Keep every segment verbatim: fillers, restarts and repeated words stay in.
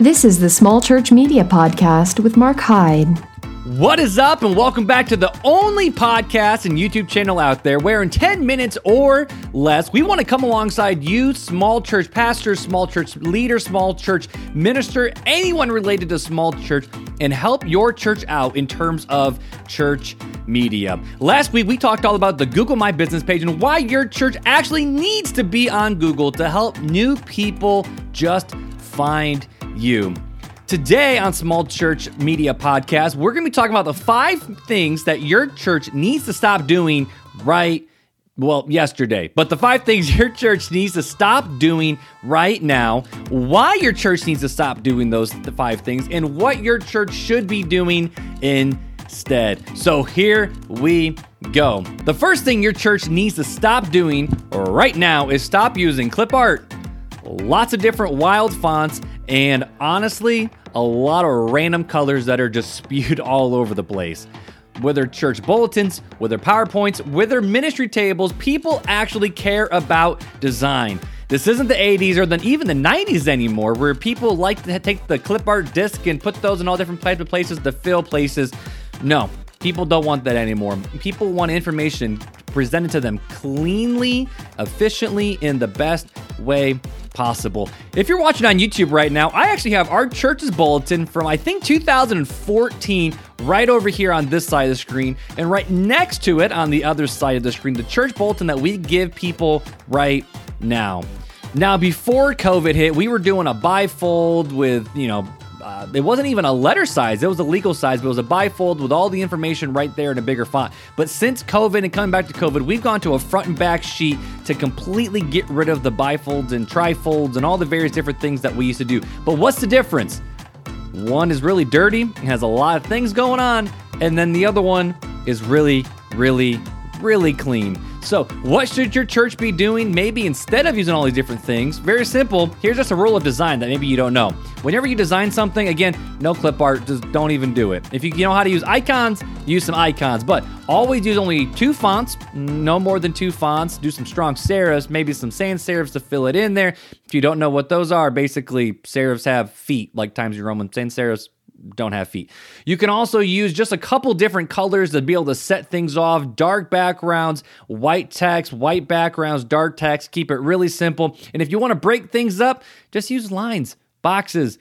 This is the Small Church Media Podcast with Mark Hyde. What is up, and welcome back to the only podcast and YouTube channel out there where in ten minutes or less, we want to come alongside you, small church pastors, small church leader, small church minister, anyone related to small church, and help your church out in terms of church media. Last week, we talked all about the Google My Business page and why your church actually needs to be on Google to help new people just find you. Today on Small Church Media Podcast, we're going to be talking about the five things that your church needs to stop doing right, well, yesterday, but the five things your church needs to stop doing right now, why your church needs to stop doing those the five things, and what your church should be doing instead. So here we go. The first thing your church needs to stop doing right now is stop using clip art, lots of different wild fonts, and honestly, a lot of random colors that are just spewed all over the place. Whether church bulletins, whether PowerPoints, whether ministry tables, people actually care about design. This isn't the eighties or the, even the nineties anymore, where people like to take the clip art disc and put those in all different types of places to fill places. No, people don't want that anymore. People want information presented to them cleanly, efficiently, in the best way possible. If you're watching on YouTube right now, I actually have our church's bulletin from I think two thousand fourteen right over here on this side of the screen, and right next to it on the other side of the screen, the church bulletin that we give people right now. Now, before COVID hit, we were doing a bifold with, you know, Uh, it wasn't even a letter size. It was a legal size, but it was a bifold with all the information right there in a bigger font. But since COVID and coming back to COVID, we've gone to a front and back sheet to completely get rid of the bifolds and trifolds and all the various different things that we used to do. But what's the difference? One is really dirty and has a lot of things going on, and then the other one is really, really, really clean. So what should your church be doing? Maybe instead of using all these different things, very simple, here's just a rule of design that maybe you don't know. Whenever you design something, again, no clip art, just don't even do it. If you know how to use icons, use some icons, but always use only two fonts, no more than two fonts. Do some strong serifs, maybe some sans serifs to fill it in there. If you don't know what those are, basically serifs have feet, like Times New Roman. Sans serifs don't have feet. You can also use just a couple different colors to be able to set things off. Dark backgrounds, white text, white backgrounds, dark text. Keep it really simple. And if you want to break things up, just use lines, boxes.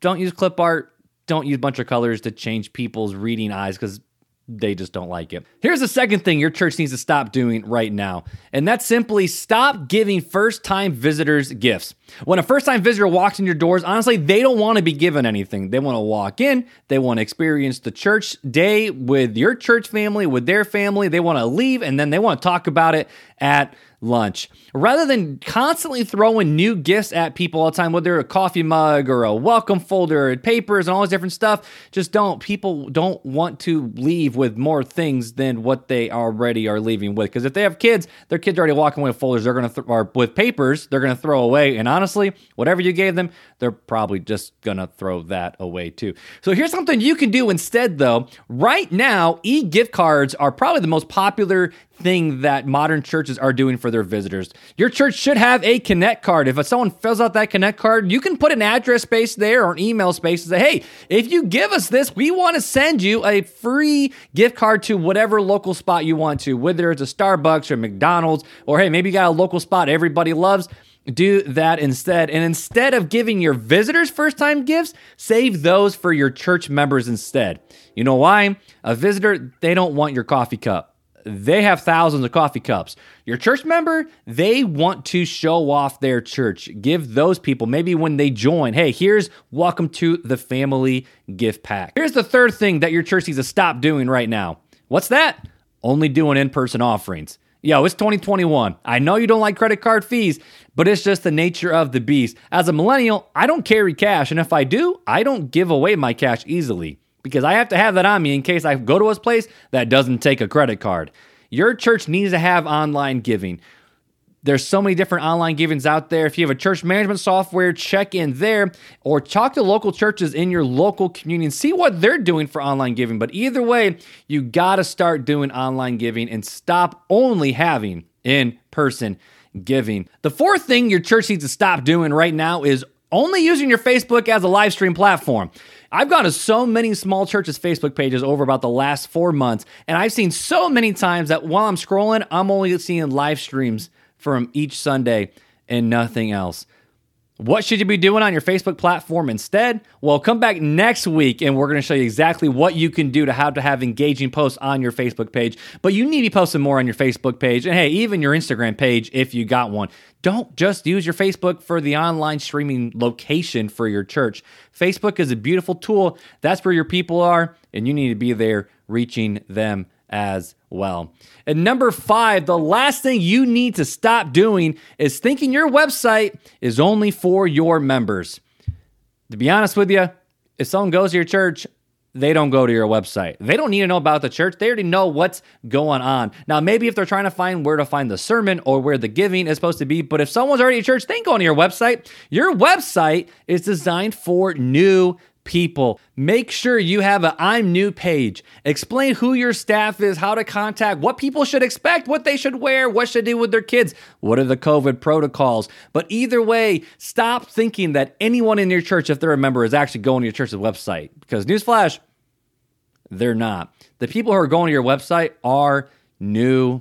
Don't use clip art. Don't use a bunch of colors to change people's reading eyes because they just don't like it. Here's the second thing your church needs to stop doing right now, and that's simply stop giving first-time visitors gifts. When a first-time visitor walks in your doors, honestly, they don't want to be given anything. They want to walk in. They want to experience the church day with your church family, with their family. They want to leave, and then they want to talk about it at lunch. Rather than constantly throwing new gifts at people all the time, whether a coffee mug or a welcome folder and papers and all this different stuff, just don't. People don't want to leave with more things than what they already are leaving with. Because if they have kids, their kids are already walking away with folders. They're going to th- or with papers. They're going to throw away. And honestly, whatever you gave them, they're probably just going to throw that away too. So here's something you can do instead, though. Right now, e-gift cards are probably the most popular thing that modern churches are doing for their visitors. Your church should have a Connect card. If someone fills out that Connect card, you can put an address space there or an email space and say, hey, if you give us this, we want to send you a free gift card to whatever local spot you want to, whether it's a Starbucks or McDonald's, or hey, maybe you got a local spot everybody loves. Do that instead. And instead of giving your visitors first-time gifts, save those for your church members instead. You know why? A visitor, they don't want your coffee cup. They have thousands of coffee cups. Your church member, they want to show off their church. Give those people, maybe when they join, hey, here's welcome to the family gift pack. Here's the third thing that your church needs to stop doing right now. What's that? Only doing in-person offerings. Yo, it's twenty twenty-one. I know you don't like credit card fees, but it's just the nature of the beast. As a millennial, I don't carry cash, and if I do, I don't give away my cash easily, because I have to have that on me in case I go to a place that doesn't take a credit card. Your church needs to have online giving. There's so many different online givings out there. If you have a church management software, check in there, or talk to local churches in your local community and see what they're doing for online giving. But either way, you got to start doing online giving and stop only having in-person giving. The fourth thing your church needs to stop doing right now is Only using your Facebook as a live stream platform. I've gone to so many small churches' Facebook pages over about the last four months, and I've seen so many times that while I'm scrolling, I'm only seeing live streams from each Sunday and nothing else. What should you be doing on your Facebook platform instead? Well, come back next week, and we're going to show you exactly what you can do to how to have engaging posts on your Facebook page. But you need to be posting more on your Facebook page, and hey, even your Instagram page if you got one. Don't just use your Facebook for the online streaming location for your church. Facebook is a beautiful tool. That's where your people are, and you need to be there reaching them as well. And number five, the last thing you need to stop doing is thinking your website is only for your members. To be honest with you, if someone goes to your church, they don't go to your website. They don't need to know about the church. They already know what's going on. Now, maybe if they're trying to find where to find the sermon or where the giving is supposed to be, but if someone's already at church, they ain't going to your website. Your website is designed for new people. Make sure you have an I'm new page. Explain who your staff is, how to contact, what people should expect, what they should wear, what should do with their kids, what are the COVID protocols. But either way, stop thinking that anyone in your church, if they're a member, is actually going to your church's website. Because newsflash, they're not. The people who are going to your website are new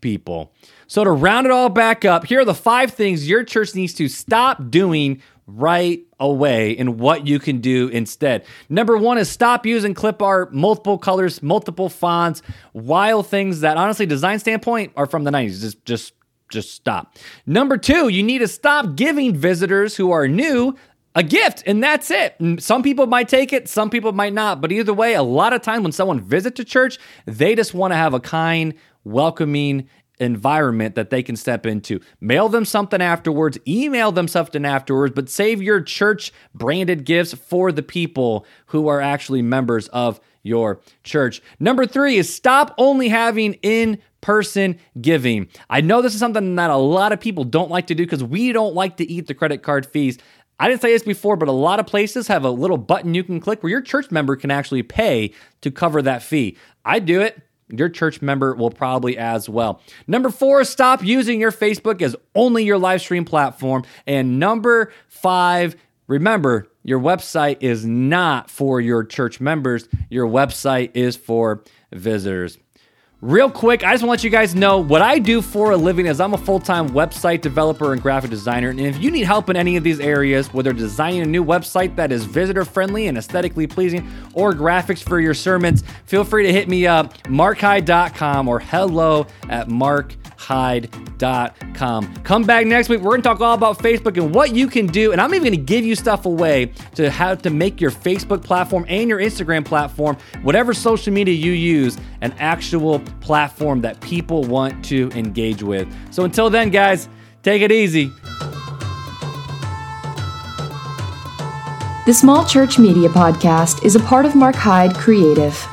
people. So to round it all back up, here are the five things your church needs to stop doing right away and what you can do instead. Number one is stop using clip art, multiple colors, multiple fonts, wild things that honestly, design standpoint, are from the nineties. Just, just, just stop. Number two, you need to stop giving visitors who are new a gift, and that's it. Some people might take it, some people might not, but either way, a lot of times when someone visits a church, they just want to have a kind, welcoming environment that they can step into. Mail them something afterwards, email them something afterwards, but save your church branded gifts for the people who are actually members of your church. Number three is stop only having in-person giving. I know this is something that a lot of people don't like to do because we don't like to eat the credit card fees. I didn't say this before, but a lot of places have a little button you can click where your church member can actually pay to cover that fee. I do it. Your church member will probably as well. Number four, stop using your Facebook as only your live stream platform. And number five, remember, your website is not for your church members. Your website is for visitors. Real quick, I just want to let you guys know what I do for a living is I'm a full-time website developer and graphic designer. And if you need help in any of these areas, whether designing a new website that is visitor-friendly and aesthetically pleasing or graphics for your sermons, feel free to hit me up, mark hyde dot com or hello at mark hyde dot com. Come back next week. We're going to talk all about Facebook and what you can do. And I'm even going to give you stuff away to how to make your Facebook platform and your Instagram platform, whatever social media you use, an actual platform that people want to engage with. So until then, guys, take it easy. The Small Church Media Podcast is a part of Mark Hyde Creative.